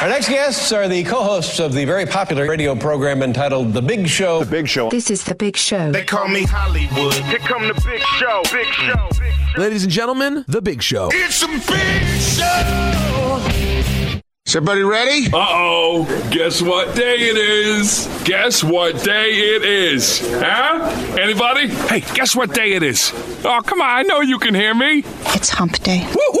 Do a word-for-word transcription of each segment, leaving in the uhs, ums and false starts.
Our next guests are the co-hosts of the very popular radio program entitled The Big Show. The Big Show. This is The Big Show. They call me Hollywood. Here come The Big Show. Big Show. Big Show. Ladies and gentlemen, The Big Show. It's a big show. Is everybody ready? Uh-oh. Guess what day it is. Guess what day it is. Huh? Anybody? Hey, guess what day it is. Oh, come on. I know you can hear me. It's hump day. Woo woo.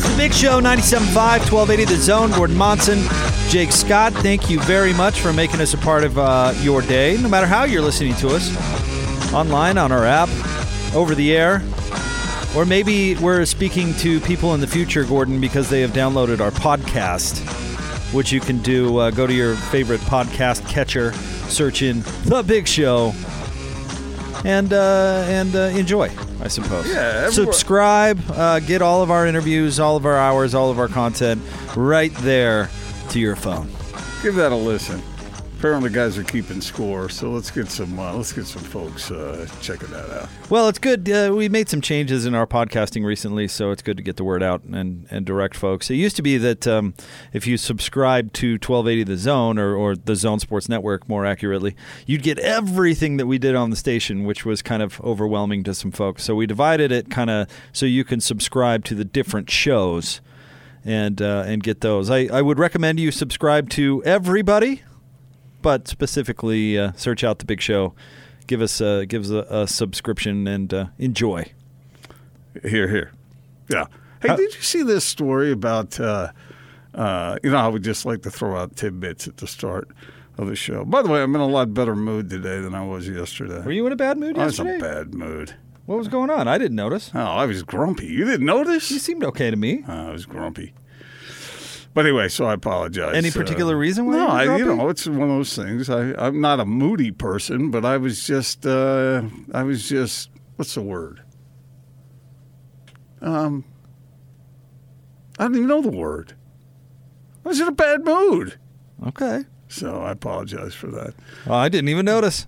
The Big Show, ninety-seven point five twelve eighty The Zone. Gordon Monson, Jake Scott, thank you very much for making us a part of uh, your day, no matter how you're listening to us, online, on our app, over the air, or maybe we're speaking to people in the future, Gordon, because they have downloaded our podcast, which you can do. Uh, go to your favorite podcast catcher, search in The Big Show, and uh, and uh, enjoy, I suppose. Yeah, subscribe, uh, get all of our interviews, all of our hours, all of our content right there. To your phone. Give that a listen. Apparently, guys are keeping score, so let's get some uh, let's get some folks uh, checking that out. Well, it's good. Uh, we made some changes in our podcasting recently, so it's good to get the word out and, and direct folks. It used to be that um, if you subscribed to twelve eighty The Zone or, or the Zone Sports Network, more accurately, you'd get everything that we did on the station, which was kind of overwhelming to some folks. So we divided it kind of so you can subscribe to the different shows. And uh, and get those. I, I would recommend you subscribe to everybody, but specifically uh, search out The Big Show. Give us a, give us a, a subscription and uh, enjoy. Here, here. Yeah. Hey, uh, did you see this story about, uh, uh, you know, I would just like to throw out tidbits at the start of the show. By the way, I'm in a lot better mood today than I was yesterday. Were you in a bad mood yesterday? I was in a bad mood. What was going on? I didn't notice. Oh, I was grumpy. You didn't notice? You seemed okay to me. Uh, I was grumpy. But anyway, so I apologize. Any particular uh, reason why? No, you were I, you know, it's one of those things. I, I'm not a moody person, but I was just, uh, I was just, what's the word? Um, I don't even know the word. I was in a bad mood. Okay. So I apologize for that. Well, I didn't even notice.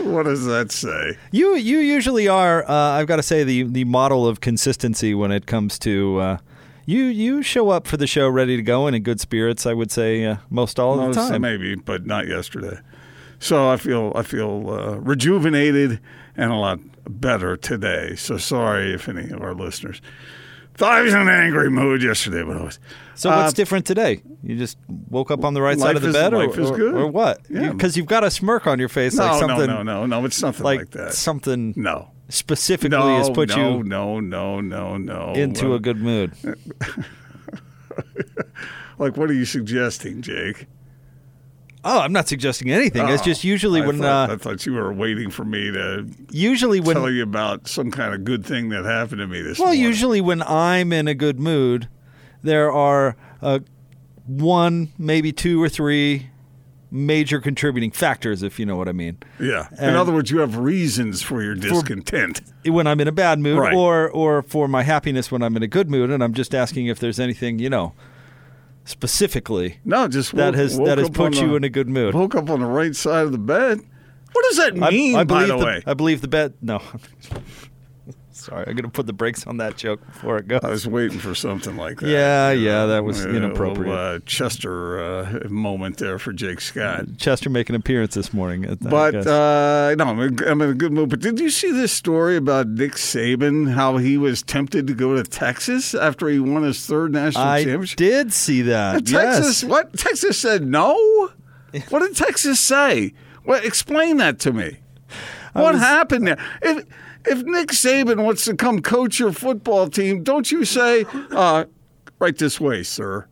What does that say? You you usually are, uh, I've got to say, the, the model of consistency when it comes to, uh, you you show up for the show ready to go and in good spirits, I would say, uh, most all most of the time. Maybe, but not yesterday. So I feel I feel uh, rejuvenated and a lot better today. So sorry if any of our listeners thought I was in an angry mood yesterday, but I was. So uh, what's different today? You just woke up on the right side of the is, bed, or, life is good. or, or what? Because yeah. you've got a smirk on your face, no, like something. No, no, no, no, no. It's something like, like that. Something. No. Specifically, no, has put no, you. No, no, no, no, no. Into well, a good mood. Like, what are you suggesting, Jake? Oh, I'm not suggesting anything. Oh, it's just usually I when thought, uh, I thought you were waiting for me to usually when, tell you about some kind of good thing that happened to me this well, morning. Well, usually when I'm in a good mood, there are uh, one, maybe two or three major contributing factors, if you know what I mean. Yeah. And in other words, you have reasons for your discontent. For, when I'm in a bad mood, right. or or for my happiness when I'm in a good mood, and I'm just asking if there's anything, you know. Specifically, no, just woke, that has that has put you the, in a good mood. Woke up on the right side of the bed. What does that mean? I, I by the, the way, I believe the bed. No, sorry, I'm going to put the brakes on that joke before it goes. I was waiting for something like that. Yeah, yeah, that was uh, inappropriate. Little, uh, Chester uh, moment there for Jake Scott. Chester making an appearance this morning. At, but uh, no, I'm in, I'm in a good mood. But did you see this story about Nick Saban? How he was tempted to go to Texas after he won his third national I championship? I did see that. And Texas, yes. What? Texas said no. What did Texas say? Well, explain that to me. I what was, happened there? If, If Nick Saban wants to come coach your football team, don't you say, uh, right this way, sir?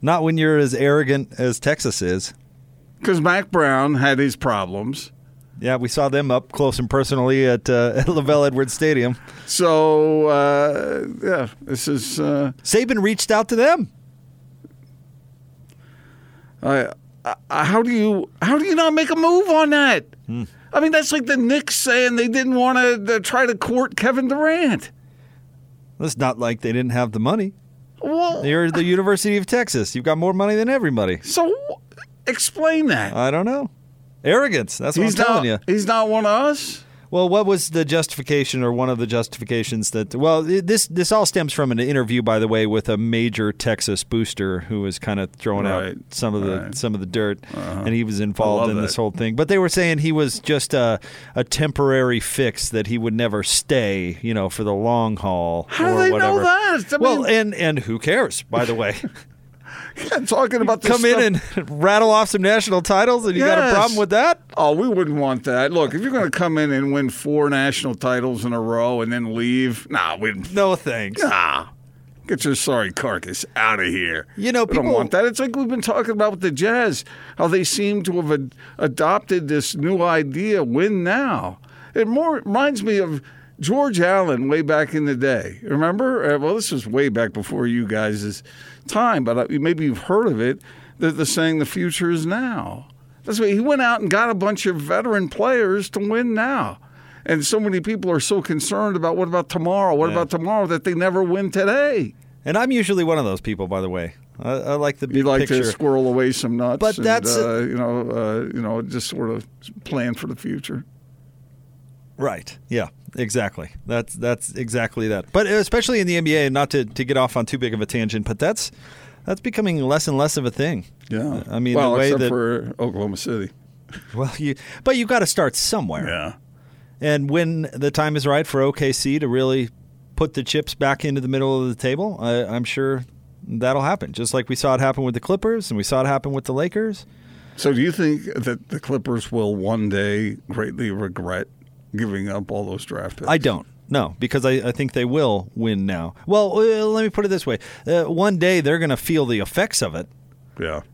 Not when you're as arrogant as Texas is. Because Mac Brown had his problems. Yeah, we saw them up close and personally at, uh, at Lavelle Edwards Stadium. So, uh, yeah, this is... Uh, Saban reached out to them. I, I, how do you how do you not make a move on that? Hmm. I mean, that's like the Knicks saying they didn't want to try to court Kevin Durant. It's not like they didn't have the money. Well, you're the University of Texas. You've got more money than everybody. So explain that. I don't know. Arrogance. That's what he's I'm telling not, you. He's not one of us. Well, what was the justification or one of the justifications that – well, this this all stems from an interview, by the way, with a major Texas booster who was kind of throwing right. out some of the right. some of the dirt, uh-huh. and he was involved in that. This whole thing. But they were saying he was just a, a temporary fix, that he would never stay, you know, for the long haul. How or do they whatever. know that? I well, mean... and, and who cares, by the way? Yeah, talking about this Come stuff. in and rattle off some national titles, and you yes. got a problem with that? Oh, we wouldn't want that. Look, if you're going to come in and win four national titles in a row and then leave, nah, we no thanks. Nah, get your sorry carcass out of here. You know, people we don't want that. It's like we've been talking about with the Jazz, how they seem to have ad- adopted this new idea, win now. It more reminds me of George Allen way back in the day. Remember? Well, this was way back before you guys' time, but maybe you've heard of it, that the saying, the future is now. That's why he went out and got a bunch of veteran players to win now. And so many people are so concerned about what about tomorrow, what yeah. about tomorrow, that they never win today. And I'm usually one of those people, by the way. I, I like the big You like picture. to squirrel away some nuts but and that's uh, a- you know, uh, you know, just sort of plan for the future. Right, yeah. Exactly. That's that's exactly that. But especially in the N B A, not to, to get off on too big of a tangent, but that's that's becoming less and less of a thing. Yeah. I mean, well, the way except that, for Oklahoma City. Well, you but you've got to start somewhere. Yeah. And when the time is right for O K C to really put the chips back into the middle of the table, I, I'm sure that'll happen. Just like we saw it happen with the Clippers and we saw it happen with the Lakers. So do you think that the Clippers will one day greatly regret giving up all those draft picks? I don't. No, because I, I think they will win now. Well, uh, let me put it this way. Uh, one day they're going to feel the effects of it. Yeah.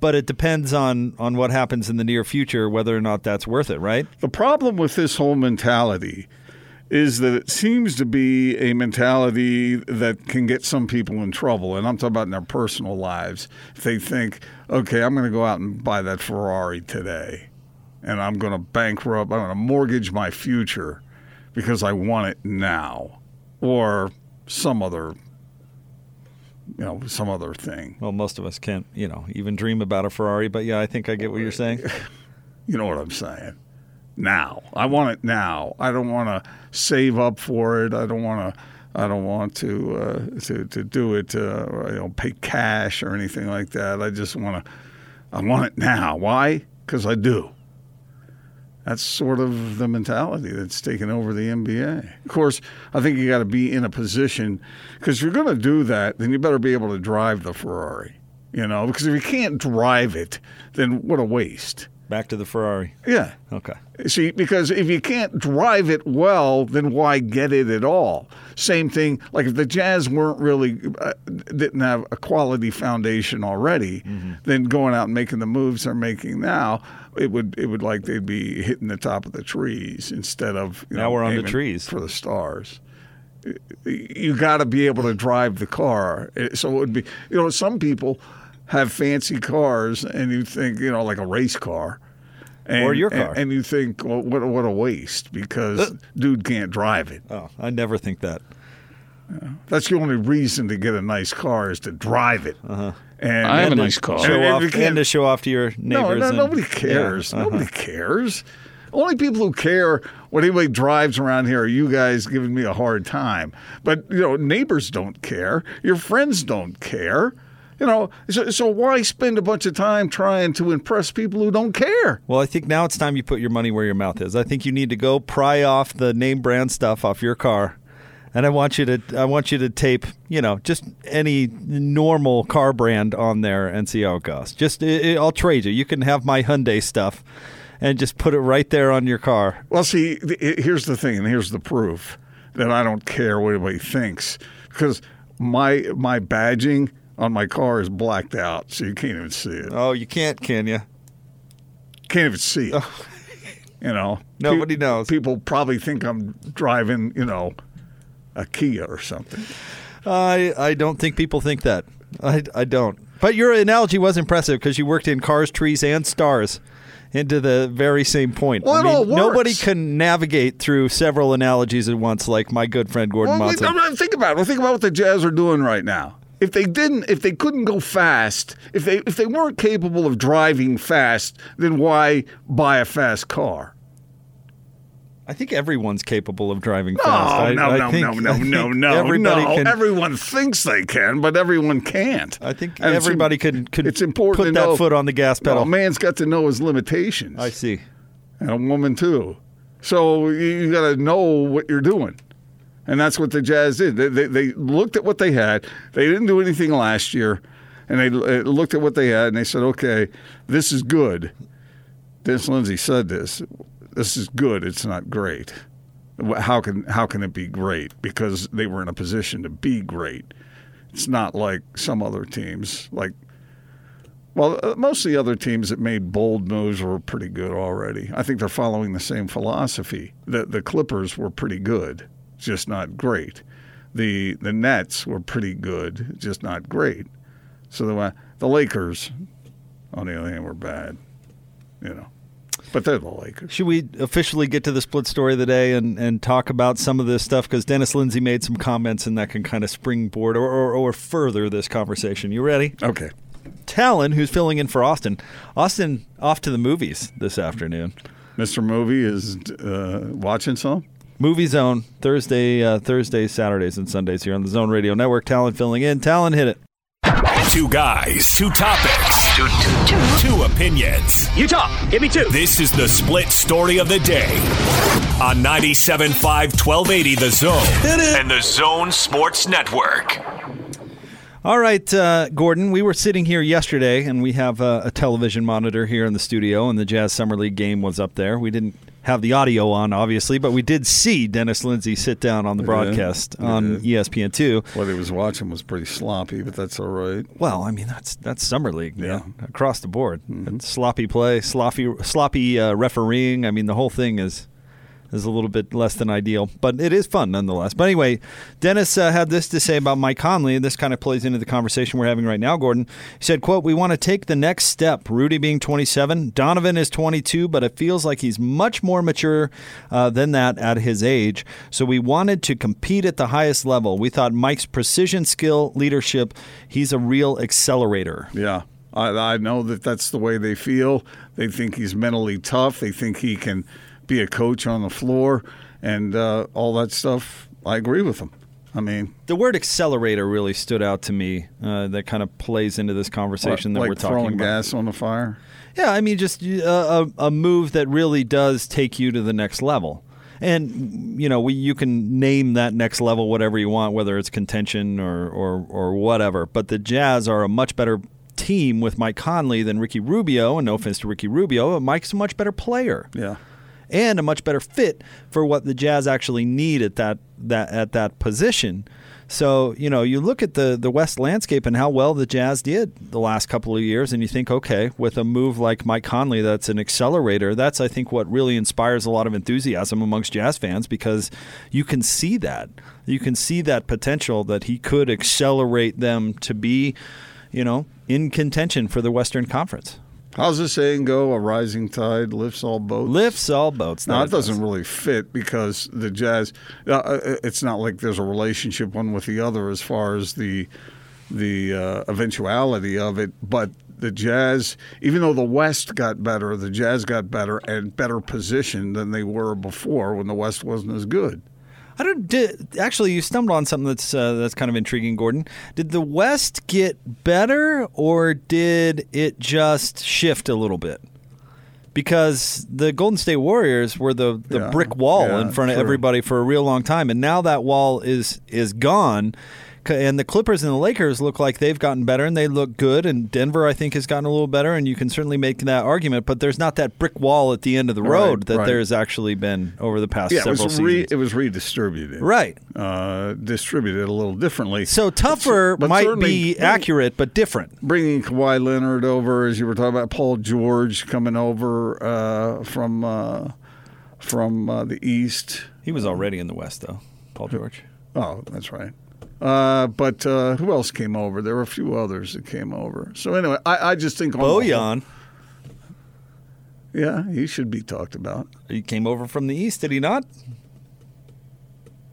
But it depends on, on what happens in the near future, whether or not that's worth it, right? The problem with this whole mentality is that it seems to be a mentality that can get some people in trouble. And I'm talking about in their personal lives. If they think, okay, I'm going to go out and buy that Ferrari today, and I'm going to bankrupt, I'm going to mortgage my future because I want it now, or some other, you know, some other thing. Well, most of us can't, you know, even dream about a Ferrari, but yeah, I think I get what you're saying. You know what I'm saying. Now. I want it now. I don't want to save up for it. I don't want to I don't want to uh, to, to do it, uh, or, you know, pay cash or anything like that. I just want to, I want it now. Why? Because I do. That's sort of the mentality that's taken over the N B A. Of course, I think you got to be in a position, because if you're going to do that, then you better be able to drive the Ferrari, you know, because if you can't drive it, then what a waste. Back to the Ferrari. Yeah. Okay. See, because if you can't drive it well, then why get it at all? Same thing, like if the Jazz weren't really, uh, didn't have a quality foundation already, mm-hmm. then going out and making the moves they're making now, It would it would like they'd be hitting the top of the trees instead of, you know, now we're on the trees for the stars. You got to be able to drive the car. So it would be, you know, some people have fancy cars and you think, you know, like a race car, and, or your car, and, and you think, well, what what a waste because uh, dude can't drive it. Oh, I never think that. Yeah. That's the only reason to get a nice car is to drive it. Uh-huh. And I have a nice car. Show and, off, and to show off to your neighbors. No, no, nobody cares. Yeah, uh-huh. Nobody cares. Only people who care when anybody drives around here are you guys giving me a hard time. But, you know, neighbors don't care. Your friends don't care. You know, so, so why spend a bunch of time trying to impress people who don't care? Well, I think now it's time you put your money where your mouth is. I think you need to go pry off the name brand stuff off your car. And I want you to I want you to tape, you know, just any normal car brand on there and see how it goes. Just it, it, I'll trade you. You can have my Hyundai stuff and just put it right there on your car. Well, see, here's the thing, and here's the proof that I don't care what anybody thinks, because my my badging on my car is blacked out, so you can't even see it. Oh, you can't, can you? Can't even see it. Oh. You know, nobody pe- knows. People probably think I'm driving, you know, a Kia or something. I I don't think people think that. I I don't. But your analogy was impressive because you worked in cars, trees, and stars into the very same point. Well, I mean, it all works. Nobody can navigate through several analogies at once, like my good friend Gordon well, Monson. I mean, think about it. Well, think about what the Jazz are doing right now. If they didn't, if they couldn't go fast, if they if they weren't capable of driving fast, then why buy a fast car? I think everyone's capable of driving fast. Oh, I, no, I no, think, no, no, no, no, everybody no, no. Everyone thinks they can, but everyone can't. I think and everybody can, can it's important put that know, foot on the gas pedal. Well, a man's got to know his limitations. I see. And a woman, too. So you got to know what you're doing. And that's what the Jazz did. They, they, they looked at what they had. They didn't do anything last year. And they looked at what they had, and they said, okay, this is good. Dennis Lindsey said this. This is good. It's not great. How can how can it be great? Because they were in a position to be great. It's not like some other teams. Like, well, most of the other teams that made bold moves were pretty good already. I think they're following the same philosophy. The the Clippers were pretty good, just not great. The the Nets were pretty good, just not great. So the the Lakers, on the other hand, were bad. You know. But they're the Lakers. Should we officially get to the split story of the day and, and talk about some of this stuff? Because Dennis Lindsey made some comments, and that can kind of springboard or, or, or further this conversation. You ready? Okay. Talon, who's filling in for Austin. Austin off to the movies this afternoon. Mister Movie is uh, watching some? Movie Zone, Thursday, uh, Thursdays, Saturdays, and Sundays here on the Zone Radio Network. Talon filling in. Talon, hit it. Two guys, two topics, two, two, two. two opinions. Utah, give me two. This is the split story of the day on ninety-seven point five, twelve eighty The Zone and the Zone Sports Network. All right, uh, Gordon, we were sitting here yesterday, and we have a, a television monitor here in the studio, and the Jazz Summer League game was up there. We didn't have the audio on, obviously, but we did see Dennis Lindsey sit down on the broadcast yeah, on did. E S P N two. What he was watching was pretty sloppy, but that's all right. Well, I mean, that's that's Summer League, yeah, man, across the board. Mm-hmm. Sloppy play, sloppy sloppy uh, refereeing. I mean, the whole thing is is a little bit less than ideal, but it is fun nonetheless. But anyway, Dennis uh, had this to say about Mike Conley, and this kind of plays into the conversation we're having right now, Gordon. He said, quote, "We want to take the next step, Rudy being twenty-seven. Donovan is twenty-two, but it feels like he's much more mature uh, than that at his age. So we wanted to compete at the highest level. We thought Mike's precision, skill, leadership, he's a real accelerator." Yeah. I, I know that that's the way they feel. They think he's mentally tough. They think he can be a coach on the floor, and uh, all that stuff. I agree with them. I mean, the word accelerator really stood out to me. Uh, that kind of plays into this conversation what, that like we're talking about. Like throwing gas on the fire? Yeah, I mean, just uh, a, a move that really does take you to the next level. And, you know, we, you can name that next level whatever you want, whether it's contention or, or, or whatever. But the Jazz are a much better team with Mike Conley than Ricky Rubio. And no offense to Ricky Rubio, but Mike's a much better player. Yeah. And a much better fit for what the Jazz actually need at that, that at that position. So, you know, you look at the, the West landscape and how well the Jazz did the last couple of years, and you think, okay, with a move like Mike Conley that's an accelerator, that's, I think, what really inspires a lot of enthusiasm amongst Jazz fans, because you can see that. You can see that potential that he could accelerate them to be, you know, in contention for the Western Conference. How's the saying go? A rising tide lifts all boats. Lifts all boats. Now, it doesn't really fit, because the Jazz, uh, it's not like there's a relationship one with the other as far as the the uh, eventuality of it. But the Jazz, even though the West got better, the Jazz got better and better positioned than they were before when the West wasn't as good. I don't. Did, actually, you stumbled on something that's uh, that's kind of intriguing, Gordon. Did the West get better, or did it just shift a little bit? Because the Golden State Warriors were the, the yeah, brick wall yeah, in front of true. everybody for a real long time, and now that wall is is gone. And the Clippers and the Lakers look like they've gotten better, and they look good. And Denver, I think, has gotten a little better, and you can certainly make that argument. But there's not that brick wall at the end of the road right, that right. there's actually been over the past yeah, several it was re- seasons. It was redistributed. Right. Uh, distributed a little differently. So tougher but, but might be bring, accurate, but different. Bringing Kawhi Leonard over, as you were talking about, Paul George coming over uh, from, uh, from uh, the East. He was already in the West, though, Paul George. Oh, that's right. Uh, but uh, who else came over? There were a few others that came over. So anyway, I, I just think on Bojan. Yeah, he should be talked about. He came over from the East, did he not?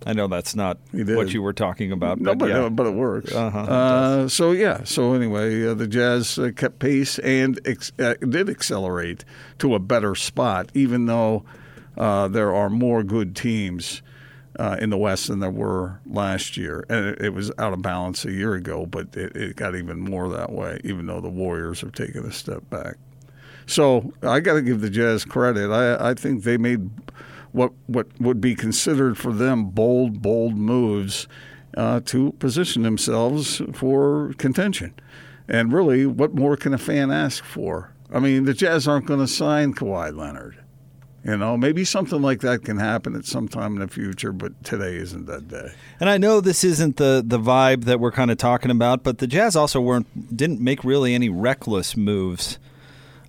I know that's not what you were talking about. No, but, but, yeah. no, but it works. Uh-huh, it uh, so, yeah. So, anyway, uh, the Jazz uh, kept pace and ex- uh, did accelerate to a better spot, even though uh, there are more good teams uh, in the West than there were last year. And it, it was out of balance a year ago, but it, it got even more that way, even though the Warriors have taken a step back. So, I got to give the Jazz credit. I, I think they made what what would be considered for them bold, bold moves uh, to position themselves for contention. And really, what more can a fan ask for? I mean, the Jazz aren't going to sign Kawhi Leonard. You know, maybe something like that can happen at some time in the future, but today isn't that day. And I know this isn't the, the vibe that we're kind of talking about, but the Jazz also weren't didn't make really any reckless moves.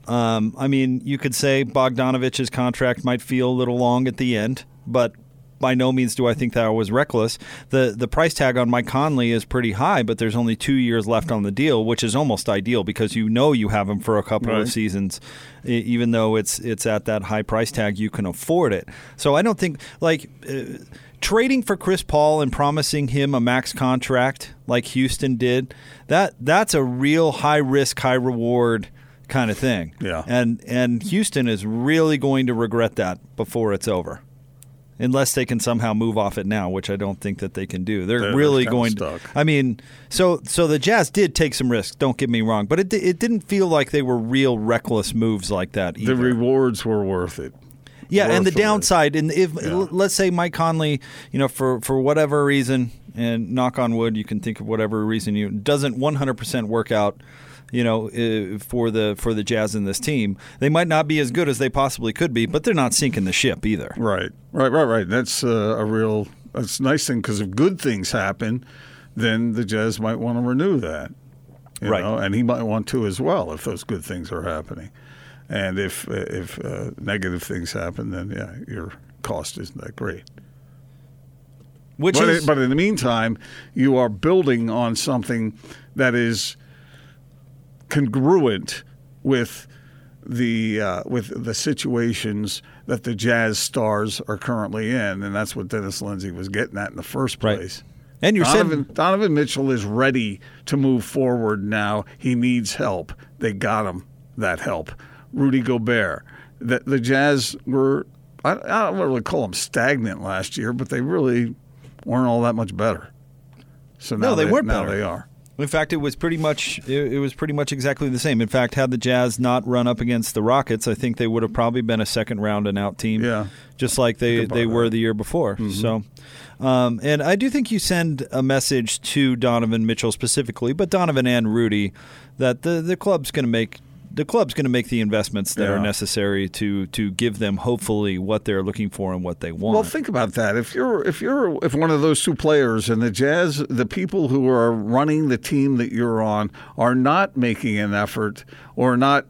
Um, I mean, you could say Bogdanovic's contract might feel a little long at the end, but by no means do I think that was reckless. The the price tag on Mike Conley is pretty high, but there's only two years left on the deal, which is almost ideal because you know you have him for a couple right. of seasons, even though it's it's at that high price tag, you can afford it. So I don't think, like, uh, trading for Chris Paul and promising him a max contract like Houston did, that that's a real high-risk, high-reward kind of thing. Yeah. And and Houston is really going to regret that before it's over. Unless they can somehow move off it now, which I don't think that they can do. They're, They're really going to – I mean, so so the Jazz did take some risks, don't get me wrong, but it it didn't feel like they were real reckless moves like that either. The rewards were worth it. Yeah, worth and the downside, and if yeah. let's say Mike Conley, you know, for, for whatever reason, and knock on wood, you can think of whatever reason, you doesn't one hundred percent work out, you know, for the for the Jazz and this team. They might not be as good as they possibly could be, but they're not sinking the ship either. Right, right, right, right. That's uh, a real that's a nice thing because if good things happen, then the Jazz might want to renew that. You right. know? And he might want to as well if those good things are happening. And if, if uh, negative things happen, then, yeah, your cost isn't that great. Which but, is... but in the meantime, you are building on something that is congruent with the uh, with the situations that the Jazz stars are currently in, and that's what Dennis Lindsey was getting at in the first place. Right. And you're Donovan, saying Donovan Mitchell is ready to move forward now. He needs help. They got him that help. Rudy Gobert. The, the Jazz were I, I don't really call them stagnant last year, but they really weren't all that much better. So now no, they, they were now better. They are. In fact, it was pretty much it was pretty much exactly the same. In fact, had the Jazz not run up against the Rockets, I think they would have probably been a second round and out team, yeah. just like they, they were the year before. Mm-hmm. So, um, and I do think you send a message to Donovan Mitchell specifically, but Donovan and Rudy, that the the club's going to make the club's going to make the investments that yeah. are necessary to to give them hopefully what they're looking for and what they want. Well, think about that. If you're if you're if one of those two players and the Jazz, the people who are running the team that you're on are not making an effort or not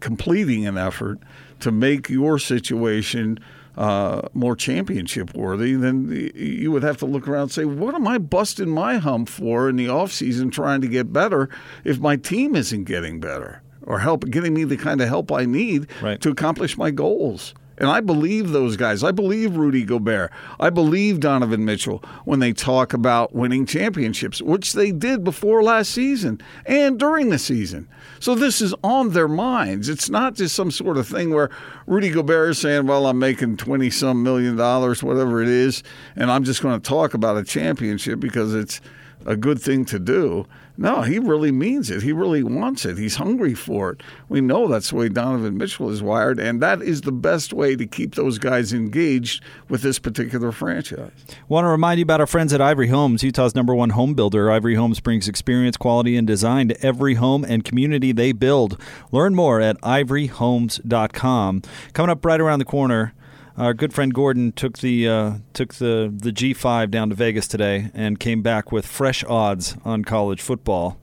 completing an effort to make your situation uh, more championship worthy, then you would have to look around and say, what am I busting my hump for in the offseason trying to get better if my team isn't getting better? Or help getting me the kind of help I need right. to accomplish my goals. And I believe those guys. I believe Rudy Gobert. I believe Donovan Mitchell when they talk about winning championships, which they did before last season and during the season. So this is on their minds. It's not just some sort of thing where Rudy Gobert is saying, well, I'm making twenty-some million dollars, whatever it is, and I'm just going to talk about a championship because it's a good thing to do. No, he really means it. He really wants it. He's hungry for it. We know that's the way Donovan Mitchell is wired, and that is the best way to keep those guys engaged with this particular franchise. Want to remind you about our friends at Ivory Homes, Utah's number one home builder. Ivory Homes brings experience, quality, and design to every home and community they build. Learn more at ivory homes dot com. Coming up right around the corner, our good friend Gordon took the uh, took the, the G five down to Vegas today and came back with fresh odds on college football.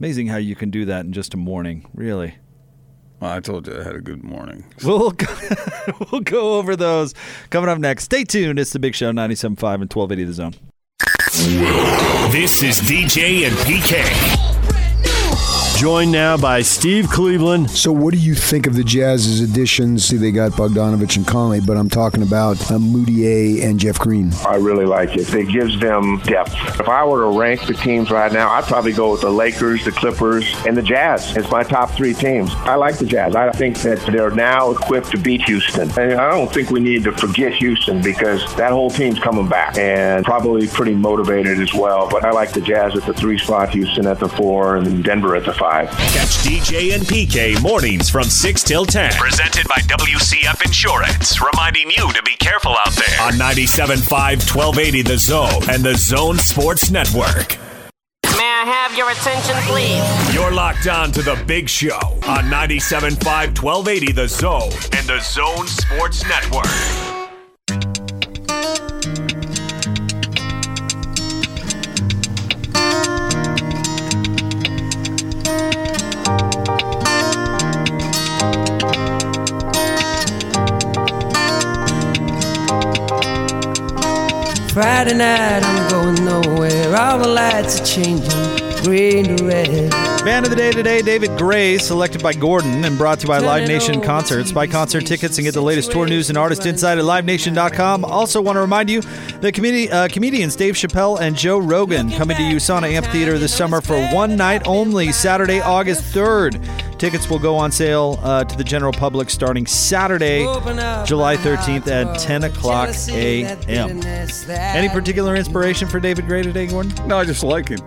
Amazing how you can do that in just a morning, really. Well, I told you I had a good morning. So. We'll, go, we'll go over those coming up next. Stay tuned. It's The Big Show, ninety-seven point five and twelve eighty The Zone. This is D J and P K. joined now by Steve Cleveland. So what do you think of the Jazz's additions? See, they got Bogdanovic and Conley, but I'm talking about uh, Moutier and Jeff Green. I really like it. It gives them depth. If I were to rank the teams right now, I'd probably go with the Lakers, the Clippers, and the Jazz. It's my top three teams. I like the Jazz. I think that they're now equipped to beat Houston. And I don't think we need to forget Houston because that whole team's coming back and probably pretty motivated as well. But I like the Jazz at the three spot, Houston at the four, and Denver at the five. Catch D J and P K mornings from six till ten. Presented by W C F Insurance. Reminding you to be careful out there. On ninety-seven point five, twelve eighty The Zone and the Zone Sports Network. May I have your attention, please? You're locked on to The Big Show on ninety-seven point five, twelve eighty The Zone and the Zone Sports Network. Friday night, I'm going nowhere. All the lights are changing, green to red. Band of the day today, David Gray, selected by Gordon and brought to you by Live Nation Concerts. Buy concert tickets and get the latest tour news and artist insight at live nation dot com. Also want to remind you that comedi- uh, comedians Dave Chappelle and Joe Rogan coming to USANA Amphitheater this summer for one night only, Saturday, August third. Tickets will go on sale uh, to the general public starting Saturday, July thirteenth at ten o'clock a.m. Any particular inspiration for David Gray today, Gordon? No, I just like him.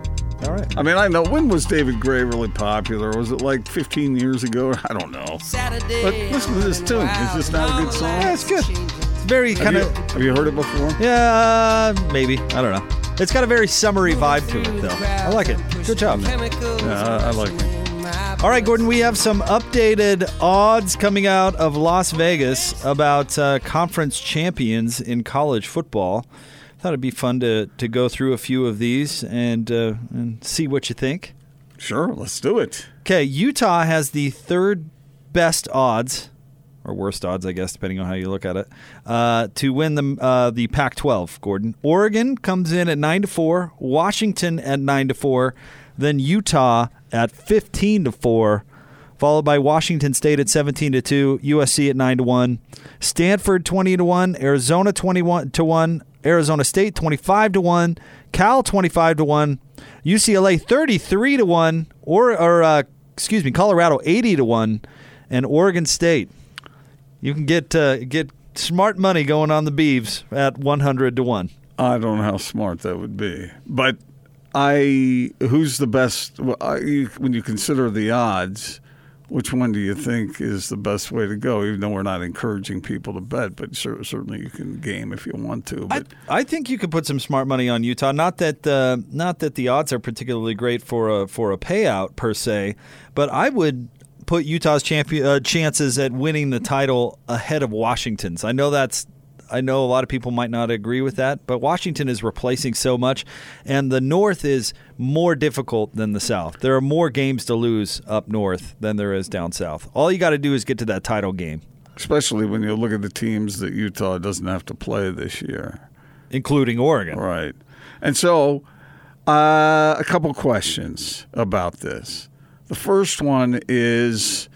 All right. I mean, I know. When was David Gray really popular? Was it like fifteen years ago? I don't know. Saturday, but listen to this tune. Is this not a good song? Yeah, it's good. It's very kind of... Have you heard it before? Yeah, maybe. I don't know. It's got a very summery vibe to it, though. I like it. Good job, man. Yeah, I, I like it. All right, Gordon, we have some updated odds coming out of Las Vegas about uh, conference champions in college football. Thought it'd be fun to, to go through a few of these and uh, and see what you think. Sure, let's do it. Okay, Utah has the third best odds, or worst odds, I guess, depending on how you look at it, uh, to win the uh, the Pac twelve, Gordon. Oregon comes in at nine to four, Washington at nine to four, then Utah at fifteen to four, followed by Washington State at seventeen to two, U S C at nine to one, Stanford twenty to one, Arizona twenty-one to one, Arizona State twenty-five to one, Cal twenty-five to one, U C L A thirty-three to one, or or uh, excuse me, Colorado eighty to one, and Oregon State. You can get uh, get smart money going on the Beavs at one hundred to one. I don't know how smart that would be, but I who's the best when you consider the odds? Which one do you think is the best way to go? Even though we're not encouraging people to bet, but certainly you can game if you want to. But I, I think you could put some smart money on Utah. Not that uh, not that the odds are particularly great for a for a payout per se, but I would put Utah's champion, uh, chances at winning the title ahead of Washington's. I know that's. I know a lot of people might not agree with that, but Washington is replacing so much, and the North is more difficult than the South. There are more games to lose up North than there is down South. All you got to do is get to that title game. Especially when you look at the teams that Utah doesn't have to play this year. Including Oregon. Right. And so uh, a couple questions about this. The first one is,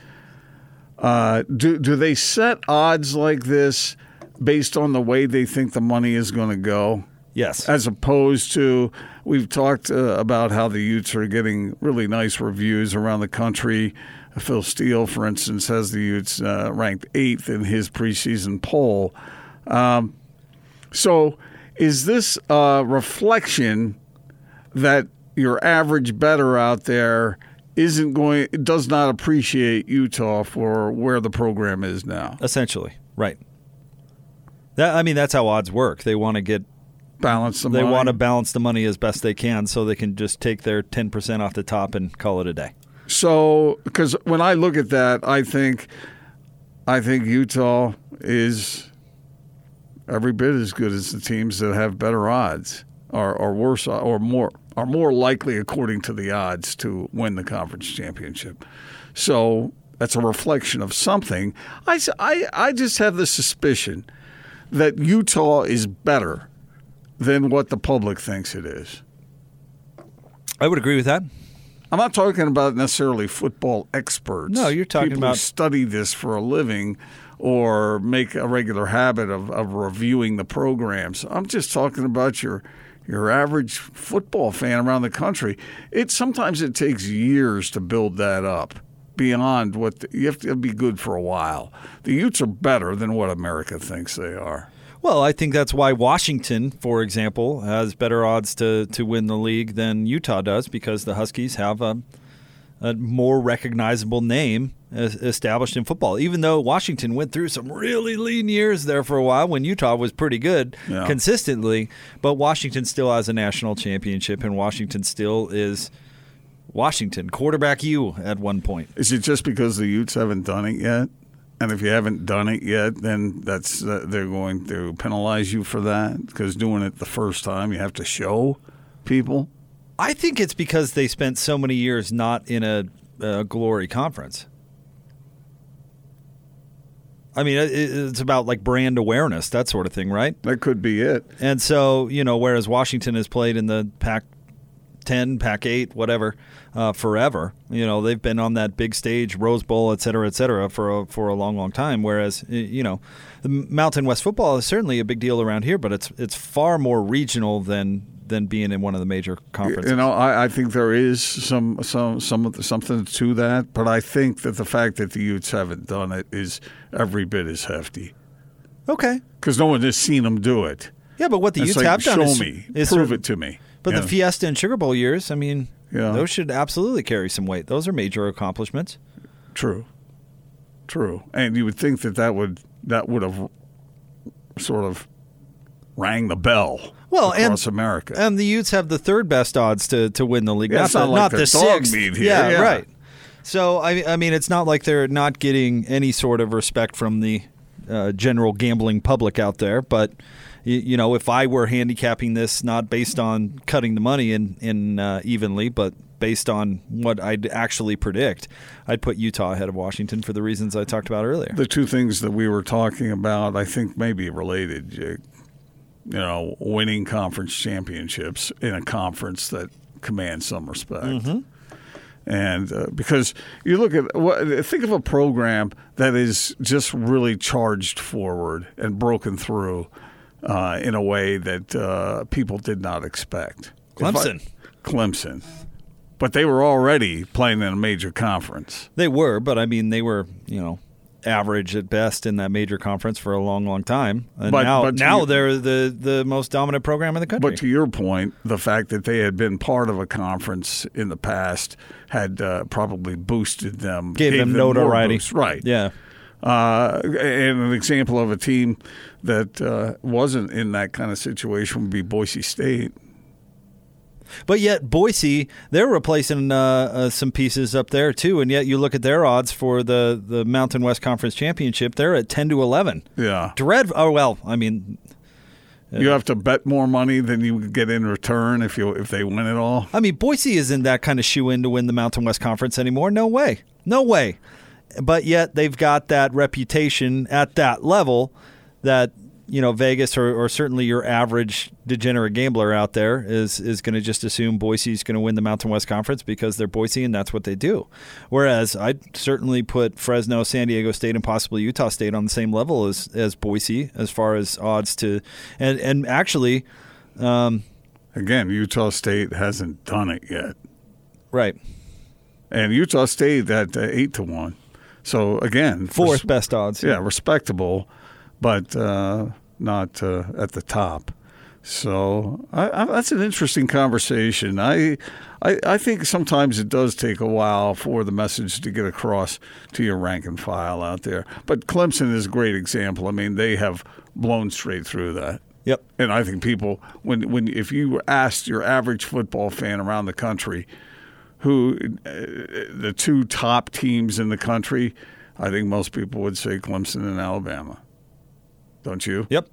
uh, do, do they set odds like this based on the way they think the money is going to go? Yes. As opposed to, we've talked uh, about how the Utes are getting really nice reviews around the country. Phil Steele, for instance, has the Utes uh, ranked eighth in his preseason poll. Um, so is this a reflection that your average bettor out there isn't going, does not appreciate Utah for where the program is now? Essentially, right. That, I mean, that's how odds work. They want to get balance the they money. They want to balance the money as best they can so they can just take their ten percent off the top and call it a day. So, because when I look at that, I think I think Utah is every bit as good as the teams that have better odds or or worse or more are more likely according to the odds to win the conference championship. So, that's a reflection of something. I I, I just have the suspicion that Utah is better than what the public thinks it is. I would agree with that. I'm not talking about necessarily football experts. No, you're talking People about... People who study this for a living or make a regular habit of, of reviewing the programs. I'm just talking about your... your average football fan around the country. It sometimes it takes years to build that up beyond what the, you have to be good for a while. The Utes are better than what America thinks they are. Well, I think that's why Washington, for example, has better odds to, to win the league than Utah does, because the Huskies have a, a more recognizable name established in football, even though Washington went through some really lean years there for a while when Utah was pretty good yeah. consistently, but Washington still has a national championship, and Washington still is Washington. Quarterback you at one point. Is it just because the Utes haven't done it yet? And if you haven't done it yet, then that's uh, they're going to penalize you for that, because doing it the first time, you have to show people? I think it's because they spent so many years not in a, a glory conference. I mean, it's about like brand awareness, that sort of thing, right? That could be it. And so, you know, whereas Washington has played in the Pac ten, Pac eight, whatever, uh, forever, you know, they've been on that big stage, Rose Bowl, et cetera, et cetera, for a, for a long, long time. Whereas, you know, the Mountain West football is certainly a big deal around here, but it's it's far more regional than than being in one of the major conferences. You know, I, I think there is some some some something to that, but I think that the fact that the Utes haven't done it is every bit as hefty. Okay. Because no one has seen them do it. Yeah, but what the Utes like, have done show is... show me. Is prove sort of, it to me. But yeah. the Fiesta and Sugar Bowl years, I mean, yeah. those should absolutely carry some weight. Those are major accomplishments. True. True. And you would think that that would, that would have sort of rang the bell. Well, across and, America. And the Utes have the third best odds to, to win the league. Yeah, not it's not the, like not the sixth. Here. Yeah, yeah, right. So, I, I mean, it's not like they're not getting any sort of respect from the uh, general gambling public out there. But, you, you know, if I were handicapping this, not based on cutting the money in, in uh, evenly, but based on what I'd actually predict, I'd put Utah ahead of Washington for the reasons I talked about earlier. The two things that we were talking about, I think, may be related, Jake. You know, winning conference championships in a conference that commands some respect. Mm-hmm. And uh, because you look at what, think of a program that is just really charged forward and broken through uh, in a way that uh, people did not expect. Clemson. I, Clemson. But they were already playing in a major conference. They were, but I mean, they were, you know, average at best in that major conference for a long, long time. And but, now, but now your, they're the, the most dominant program in the country. But to your point, the fact that they had been part of a conference in the past had uh, probably boosted them. Gave, gave them, them notoriety. Right. Yeah. Uh, and an example of a team that uh, wasn't in that kind of situation would be Boise State. But yet Boise, they're replacing uh, uh, some pieces up there too, and yet you look at their odds for the, the Mountain West Conference Championship, they're at ten to eleven. Yeah. Dread. Oh, well, I mean. Uh, you have to bet more money than you would get in return if you if they win it all. I mean, Boise isn't that kind of shoe-in to win the Mountain West Conference anymore. No way. No way. But yet they've got that reputation at that level that, you know, Vegas or, or certainly your average degenerate gambler out there is is going to just assume Boise's going to win the Mountain West Conference because they're Boise and that's what they do. Whereas I'd certainly put Fresno, San Diego State, and possibly Utah State on the same level as, as Boise as far as odds to – and and actually um, – again, Utah State hasn't done it yet. Right. And Utah State at eight to one. So, again – fourth res- best odds. Yeah, yeah respectable – but uh, not uh, at the top. So I, I, that's an interesting conversation. I, I I think sometimes it does take a while for the message to get across to your rank and file out there. But Clemson is a great example. I mean, they have blown straight through that. Yep. And I think people, when when if you asked your average football fan around the country who uh, the two top teams in the country, I think most people would say Clemson and Alabama. Don't you? Yep,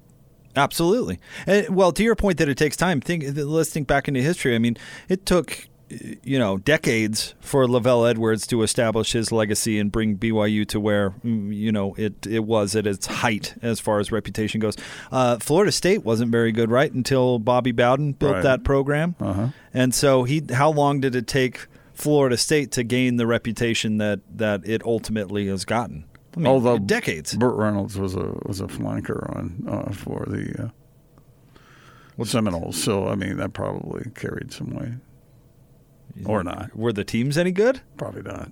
absolutely. And, well, to your point that it takes time, think, let's think back into history. I mean, it took, you know, decades for Lavelle Edwards to establish his legacy and bring B Y U to where, you know, it, it was at its height as far as reputation goes. Uh, Florida State wasn't very good, right, until Bobby Bowden built right. that program. Uh-huh. And so he, how long did it take Florida State to gain the reputation that, that it ultimately has gotten. I mean, although decades. Burt Reynolds was a was a flanker on uh, for the uh, well, Seminoles, so I mean that probably carried some weight. Or not. Were the teams any good? Probably not.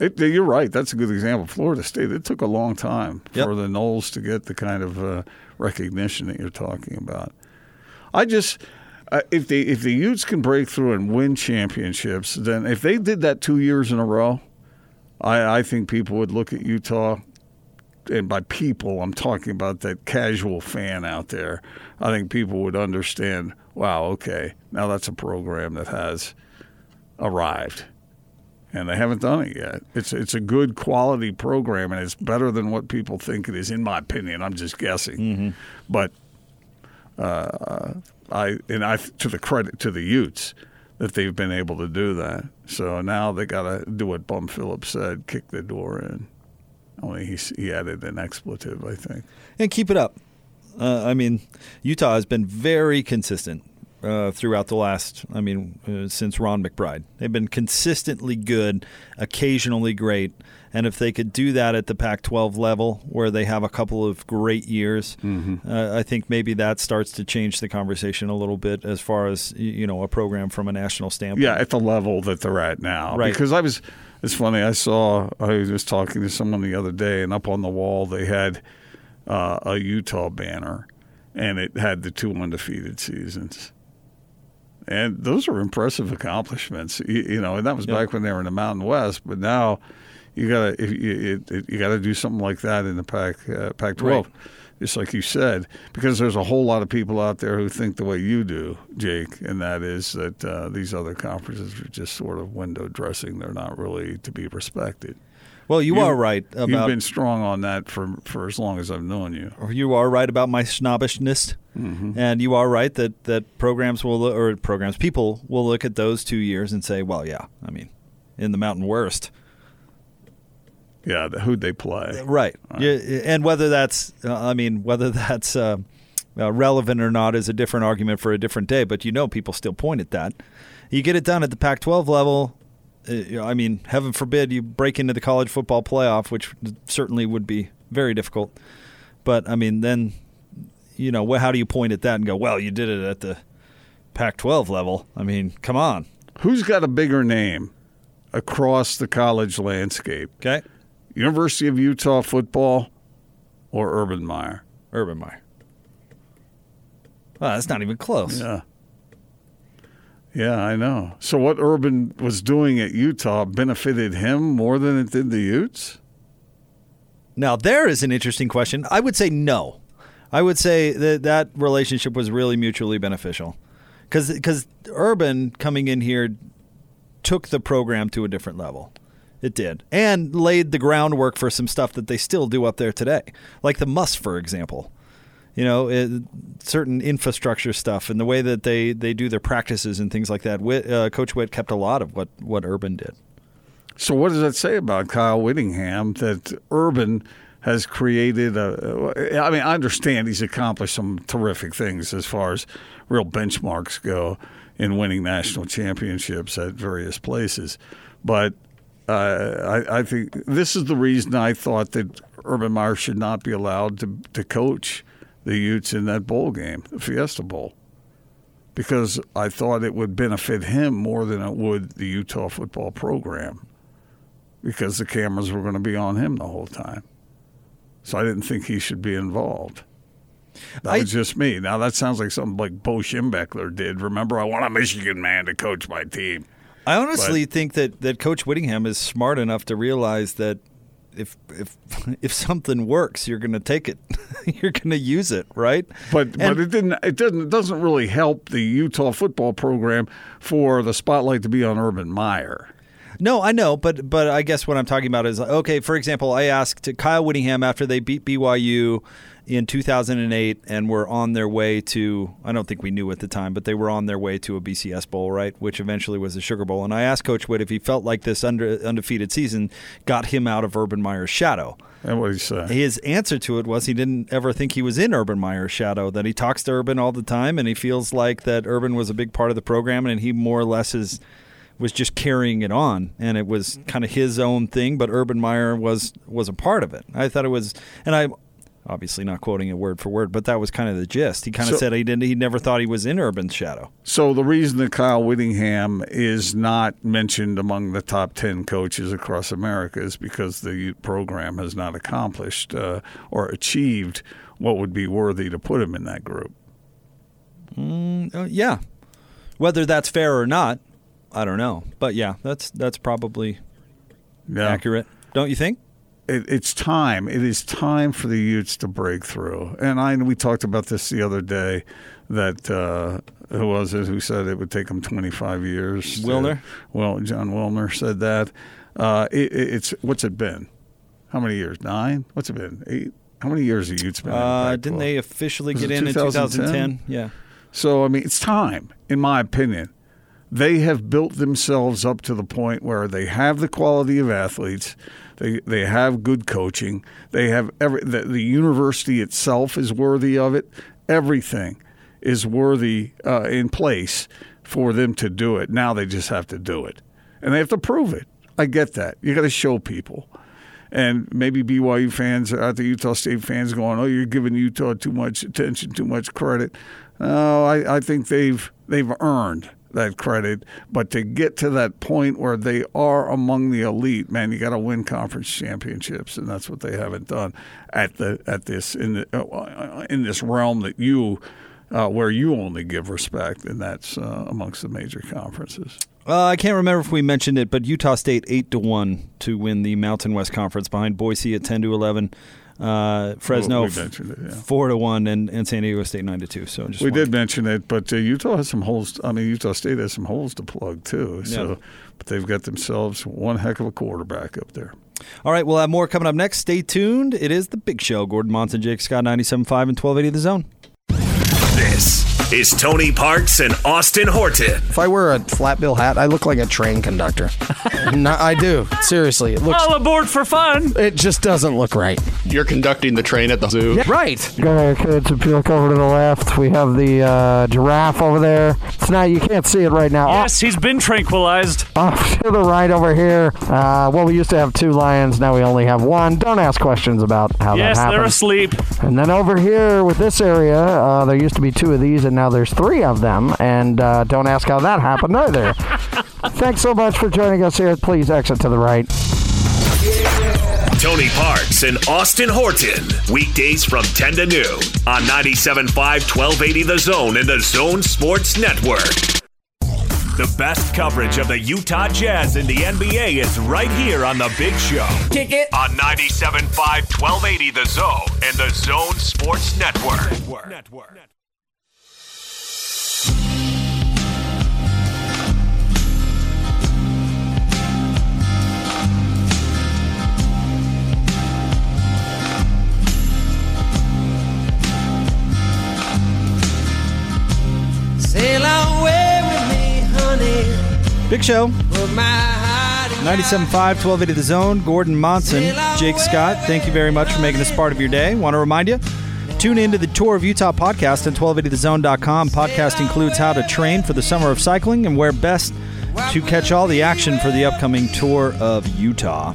It, you're right. That's a good example. Florida State, it took a long time yep. for the Noles to get the kind of uh, recognition that you're talking about. I just uh, – if the if the Utes can break through and win championships, then if they did that two years in a row, I, I think people would look at Utah – and by people, I'm talking about that casual fan out there. I think people would understand, wow, okay, now that's a program that has arrived. And they haven't done it yet. It's it's a good quality program, and it's better than what people think it is, in my opinion. I'm just guessing. Mm-hmm. But uh, I and I to the credit to the Utes that they've been able to do that. So now they got to do what Bum Phillips said, kick the door in. Only he, he added an expletive, I think. And keep it up. Uh, I mean, Utah has been very consistent uh, throughout the last, I mean, uh, since Ron McBride. They've been consistently good, occasionally great. And if they could do that at the Pac twelve level where they have a couple of great years, mm-hmm. uh, I think maybe that starts to change the conversation a little bit as far as, you know, a program from a national standpoint. Yeah, at the level that they're at now. Right. Because I was... It's funny, I saw, I was talking to someone the other day, and up on the wall they had uh, a Utah banner, and it had the two undefeated seasons. And those are impressive accomplishments, you, you know, and that was yep. back when they were in the Mountain West, but now you got to you, you got to do something like that in the Pac, uh, Pac twelve, right. Just like you said, because there's a whole lot of people out there who think the way you do, Jake, and that is that uh, these other conferences are just sort of window dressing. They're not really to be respected. Well, you, you are right about... You've been strong on that for, for as long as I've known you. You are right about my snobbishness, mm-hmm. and you are right that, that programs will or programs people will look at those two years and say, well, yeah, I mean, in the Mountain West... Yeah, who'd they play? Right. right. Yeah, and whether that's, uh, I mean, whether that's uh, uh, relevant or not is a different argument for a different day, but you know people still point at that. You get it done at the Pac twelve level, uh, I mean, heaven forbid you break into the college football playoff, which certainly would be very difficult. But, I mean, then, you know, how do you point at that and go, well, you did it at the Pac twelve level? I mean, come on. Who's got a bigger name across the college landscape? Okay. University of Utah football or Urban Meyer? Urban Meyer. Wow, that's not even close. Yeah. Yeah, I know. So what Urban was doing at Utah benefited him more than it did the Utes? Now, there is an interesting question. I would say no. I would say that that relationship was really mutually beneficial. Because because Urban coming in here took the program to a different level. It did. And laid the groundwork for some stuff that they still do up there today. Like the M U S, for example. You know, it, certain infrastructure stuff and the way that they, they do their practices and things like that. Witt, uh, Coach Witt kept a lot of what, what Urban did. So what does that say about Kyle Whittingham that Urban has created a – I mean, I understand he's accomplished some terrific things as far as real benchmarks go in winning national championships at various places. But – Uh, I, I think this is the reason I thought that Urban Meyer should not be allowed to, to coach the Utes in that bowl game, the Fiesta Bowl, because I thought it would benefit him more than it would the Utah football program because the cameras were going to be on him the whole time. So I didn't think he should be involved. That I, was just me. Now, that sounds like something like Bo Schembechler did. Remember, I want a Michigan man to coach my team. I honestly but, think that, that Coach Whittingham is smart enough to realize that if if if something works, you're going to take it, you're going to use it, right? But and, but it didn't it doesn't it doesn't really help the Utah football program for the spotlight to be on Urban Meyer. No, I know, but but I guess what I'm talking about is, okay, for example, I asked Kyle Whittingham after they beat B Y U in two thousand eight and were on their way to, I don't think we knew at the time, but they were on their way to a B C S Bowl, right, which eventually was the Sugar Bowl. And I asked Coach Witt if he felt like this under, undefeated season got him out of Urban Meyer's shadow. And what did he say? His answer to it was he didn't ever think he was in Urban Meyer's shadow, that he talks to Urban all the time and he feels like that Urban was a big part of the program and he more or less is was just carrying it on, and it was kind of his own thing, but Urban Meyer was was a part of it. I thought it was, and I obviously not quoting it word for word, but that was kind of the gist. He kind of so, said he didn't. He never thought he was in Urban's shadow. So the reason that Kyle Whittingham is not mentioned among the top ten coaches across America is because the program has not accomplished uh, or achieved what would be worthy to put him in that group. Mm, uh, yeah. Whether that's fair or not, I don't know. But, yeah, that's that's probably yeah. accurate. Don't you think? It, it's time. It is time for the Utes to break through. And I we talked about this the other day, that uh, who was it who said it would take them twenty-five years? Wilner. To, well, John Wilner said that. Uh, it, it's what's it been? How many years? Nine? What's it been? Eight? How many years have Utes been? Uh, in didn't they officially was get in two thousand ten? in two thousand ten? Yeah. So, I mean, it's time, in my opinion. They have built themselves up to the point where they have the quality of athletes, they they have good coaching, they have every the, the university itself is worthy of it. Everything is worthy uh, in place for them to do it. Now they just have to do it, and they have to prove it. I get that. You got to show people, and maybe B Y U fans or the Utah State fans going, "Oh, you're giving Utah too much attention, too much credit." No, I, I think they've they've earned that credit, but to get to that point where they are among the elite, man, you got to win conference championships, and that's what they haven't done at the at this in the, in this realm that you uh, where you only give respect, and that's uh, amongst the major conferences. Uh, I can't remember if we mentioned it, but Utah State eight to one to win the Mountain West Conference behind Boise at ten to eleven. Uh, Fresno well, we mentioned it, yeah. four to one, and, and San Diego State nine to two. So just we wanted. did mention it, but uh, Utah has some holes. I mean, Utah State has some holes to plug too. So, yeah. But they've got themselves one heck of a quarterback up there. All right, we'll have more coming up next. Stay tuned. It is the Big Show. Gordon Monson, Jake Scott, ninety-seven point five and twelve eighty The Zone. This is Tony Parks and Austin Horton. If I wear a flat bill hat, I look like a train conductor. No, I do. Seriously. It looks, all aboard for fun. It just doesn't look right. You're conducting the train at the zoo. Yeah, right. Got our kids if you look over to the left. We have the uh, giraffe over there. It's not, you can't see it right now. Yes, oh, he's been tranquilized. Off to the right over here. Uh, well, we used to have two lions. Now we only have one. Don't ask questions about how yes, that happened. Yes, they're asleep. And then over here with this area, uh, there used to be two of these, and now there's three of them. And uh, don't ask how that happened either. Thanks so much for joining us here. Please exit to the right. Tony Parks and Austin Horton. Weekdays from ten to noon on ninety-seven point five, twelve eighty The Zone and the Zone Sports Network. The best coverage of the Utah Jazz in the N B A is right here on The Big Show. Kick it. On ninety-seven point five, twelve eighty The Zone and the Zone Sports Network. Network. Network. Sail away with me, honey. Big Show. ninety-seven point five, twelve eighty The Zone. Gordon Monson, Jake Scott, thank you very much for making this part of your day. Want to remind you, tune in to the Tour of Utah podcast at twelve eighty the zone dot com. Podcast includes how to train for the summer of cycling and where best to catch all the action for the upcoming Tour of Utah.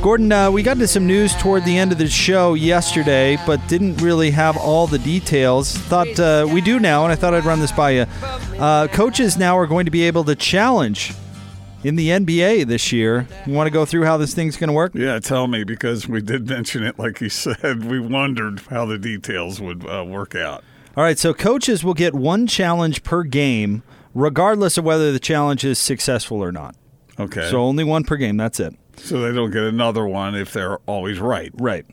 Gordon, uh, we got into some news toward the end of the show yesterday, but didn't really have all the details. Thought uh, we do now, and I thought I'd run this by you. Uh, coaches now are going to be able to challenge in the N B A this year. You want to go through how this thing's going to work? Yeah, tell me, because we did mention it, like you said. We wondered how the details would uh, work out. All right, so coaches will get one challenge per game, regardless of whether the challenge is successful or not. Okay. So only one per game, that's it. So they don't get another one if they're always right. Right.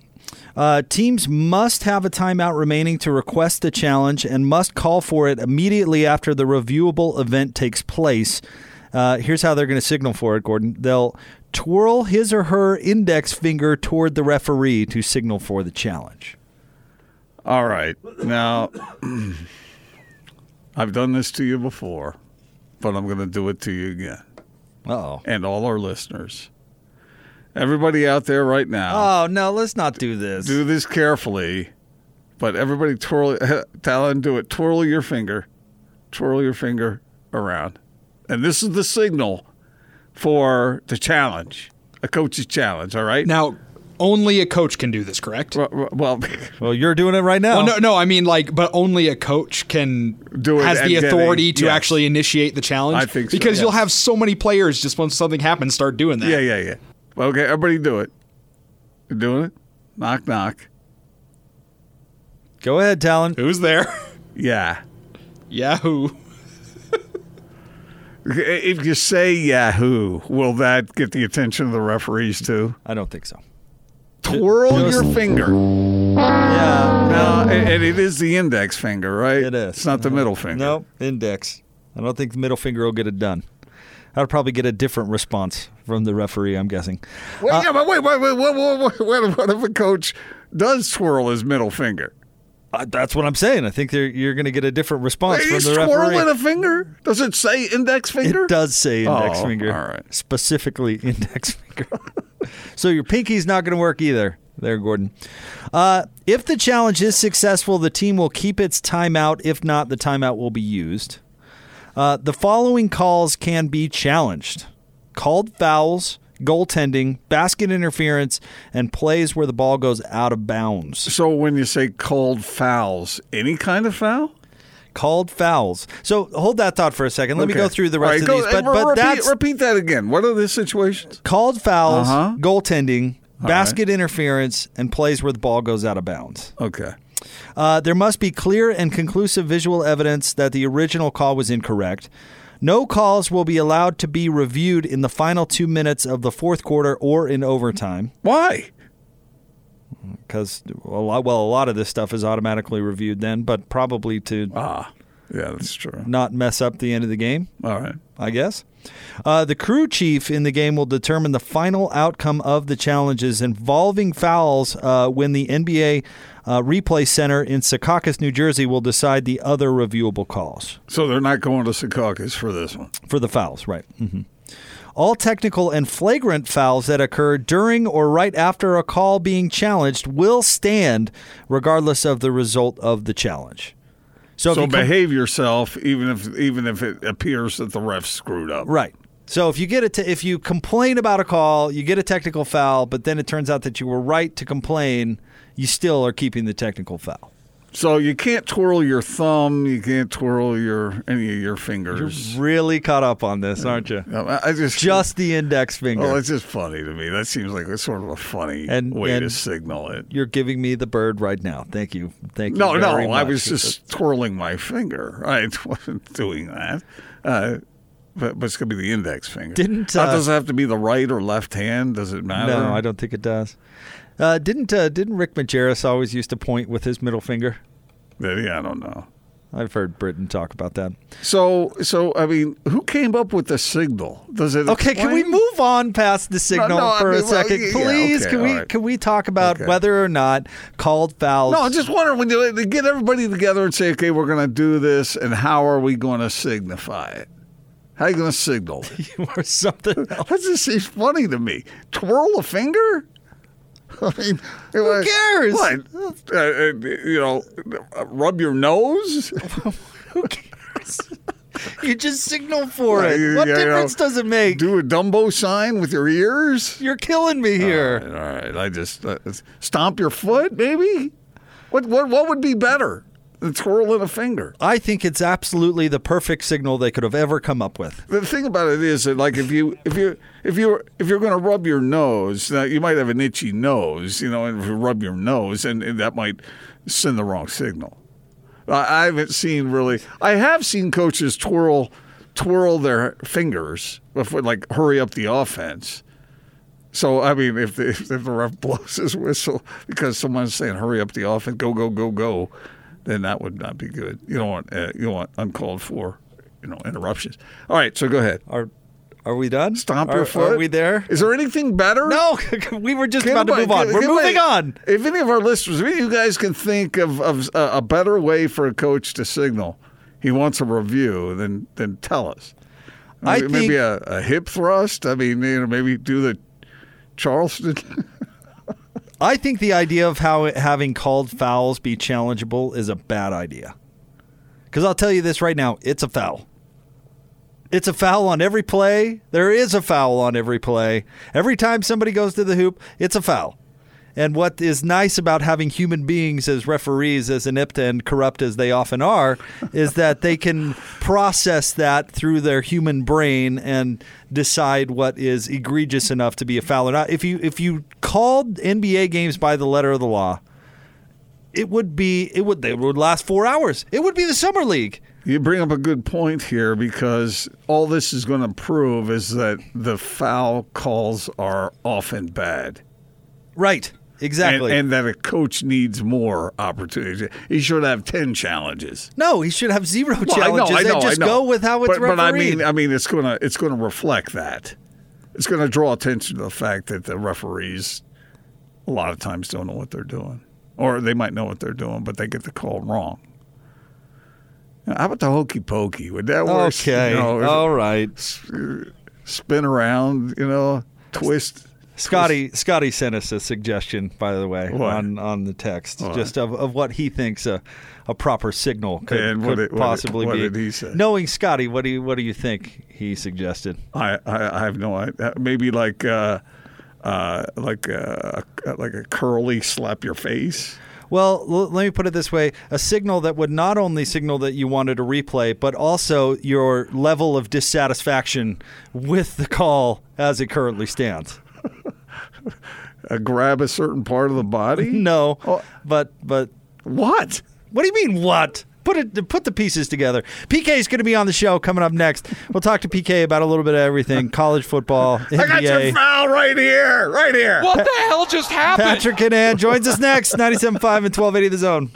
Uh, teams must have a timeout remaining to request the challenge and must call for it immediately after the reviewable event takes place. Uh, here's how they're going to signal for it, Gordon. They'll twirl his or her index finger toward the referee to signal for the challenge. All right. Now, I've done this to you before, but I'm going to do it to you again. Uh-oh. And all our listeners. Everybody out there right now. Oh, no, let's not do this. Do this carefully. But everybody twirl, Talon, do it. Twirl your finger. Twirl your finger around. And this is the signal for the challenge, a coach's challenge, all right? Now, only a coach can do this, correct? Well, well, well you're doing it right now. Well, no, no, I mean, like, but only a coach can do it, has the authority getting, to yes. actually initiate the challenge. I think so, because yes. you'll have so many players just once something happens start doing that. Yeah, yeah, yeah. Okay, everybody do it. You're doing it? Knock, knock. Go ahead, Talon. Who's there? Yeah. Yahoo. If you say Yahoo, will that get the attention of the referees too? I don't think so. Twirl just, your finger. Yeah. No, and it is the index finger, right? It is. It's not the middle finger. No, index. I don't think the middle finger will get it done. I'll probably get a different response from the referee, I'm guessing. Wait, uh, yeah, but wait, wait, wait, wait, wait, wait, wait, what if a coach does twirl his middle finger? Uh, that's what I'm saying. I think you're going to get a different response Wait, from the referee. He's twirling a finger? Does it say index finger? It does say index oh, finger. All right. Specifically index finger. So your pinky's not going to work either there, Gordon. Uh, if the challenge is successful, the team will keep its timeout. If not, the timeout will be used. Uh, the following calls can be challenged. Called fouls, goaltending, basket interference, and plays where the ball goes out of bounds. So when you say called fouls, any kind of foul? Called fouls. So hold that thought for a second. Let okay. me go through the rest right, of go, these. But, but repeat, that's, repeat that again. What are the situations? Called fouls, uh-huh. goaltending, All basket right. interference, and plays where the ball goes out of bounds. Okay. Uh, there must be clear and conclusive visual evidence that the original call was incorrect. No calls will be allowed to be reviewed in the final two minutes of the fourth quarter or in overtime. Why? Because, well, a lot of this stuff is automatically reviewed then, but probably to ah, yeah, that's true. Not mess up the end of the game. All right. I guess. Uh, the crew chief in the game will determine the final outcome of the challenges involving fouls uh, when the N B A Uh, replay center in Secaucus, New Jersey, will decide the other reviewable calls. So they're not going to Secaucus for this one? For the fouls, right. Mm-hmm. All technical and flagrant fouls that occur during or right after a call being challenged will stand regardless of the result of the challenge. So, so behave com- yourself even if even if it appears that the ref screwed up. Right. So if you get a te- if you complain about a call, you get a technical foul, but then it turns out that you were right to complain, you still are keeping the technical foul. So you can't twirl your thumb, you can't twirl your any of your fingers. You're really caught up on this, aren't you? I just just the index finger. Well, it's just funny to me. That seems like it's sort of a funny and, way and to signal it. You're giving me the bird right now. Thank you. Thank you. No, very no, much. I was just twirling my finger. I wasn't doing that. Uh, But, but it's going to be the index finger. Didn't uh, does it have to be the right or left hand? Does it matter? No, I don't think it does. Uh, didn't uh, didn't Rick Majerus always used to point with his middle finger? Yeah, I don't know. I've heard Britton talk about that. So, so I mean, who came up with the signal? Does it? Okay, explain? Can we move on past the signal no, no, for I mean, a second, well, yeah, please? Yeah, okay, can we right. can we talk about okay. whether or not called fouls? No, I just wonder when you get everybody together and say, okay, we're going to do this, and how are we going to signify it? How are you going to signal? Or something else. That just seems funny to me. Twirl a finger? I mean, who was, cares? What? Uh, you know, rub your nose? Who cares? You just signal for well, it. What difference know, does it make? Do a Dumbo sign with your ears? You're killing me here. All right, all right. I just uh, stomp your foot, maybe? What? What? What would be better? The twirl of a finger. I think it's absolutely the perfect signal they could have ever come up with. The thing about it is that, like, if you if you if you if you're going to rub your nose, now you might have an itchy nose, you know, and if you rub your nose, and, and that might send the wrong signal. I, I haven't seen really. I have seen coaches twirl twirl their fingers before, like, hurry up the offense. So, I mean, if the, if the ref blows his whistle because someone's saying hurry up the offense, go go go go. Then that would not be good. You don't want uh, you don't want uncalled for, you know, interruptions. All right, so go ahead. Our Are we done? Stomp your are, foot. Are we there? Is there anything better? No, we were just can about to move on. Can, We're can moving I, on. If any of our listeners, if you guys can think of, of a better way for a coach to signal he wants a review, then then tell us. I maybe think, a, a hip thrust. I mean, you know, maybe do the Charleston. I think the idea of how it, having called fouls be challengeable is a bad idea. Because I'll tell you this right now, it's a foul. It's a foul on every play. There is a foul on every play. Every time somebody goes to the hoop, it's a foul. And what is nice about having human beings as referees, as inept and corrupt as they often are, is that they can process that through their human brain and decide what is egregious enough to be a foul or not. If you if you called N B A games by the letter of the law, it would be it would they would last four hours. It would be the summer league. You bring up a good point here, because all this is going to prove is that the foul calls are often bad. Right. Exactly. And, and that a coach needs more opportunities. He should have ten challenges. No, he should have zero well, challenges. I know, I know, they just I know. go with how it's but, refereed. But I mean, I mean, it's going to it's going to reflect that. It's going to draw attention to the fact that the referees a lot of times don't know what they're doing, or they might know what they're doing, but they get the call wrong. Now, how about the hokey pokey? Would that work? Okay. You know, all right. Spin around. You know, twist. Scotty Scotty sent us a suggestion, by the way, what? on on the text, what? just of, of what he thinks a, a proper signal could, and could it, possibly what it, what be. Did he say? Knowing Scotty, what do you what do you think he suggested? I, I, I have no idea. Maybe like uh, uh, like uh, like a curly slap your face. Well, l- let me put it this way. A signal that would not only signal that you wanted a replay, but also your level of dissatisfaction with the call as it currently stands. A grab a certain part of the body? No, oh. but but what? What do you mean what? Put it put the pieces together. P K is going to be on the show coming up next. We'll talk to P K about a little bit of everything: college football, N B A. I got your foul right here, right here. What pa- the hell just happened? Patrick Canan joins us next. ninety-seven point five and twelve eighty The Zone.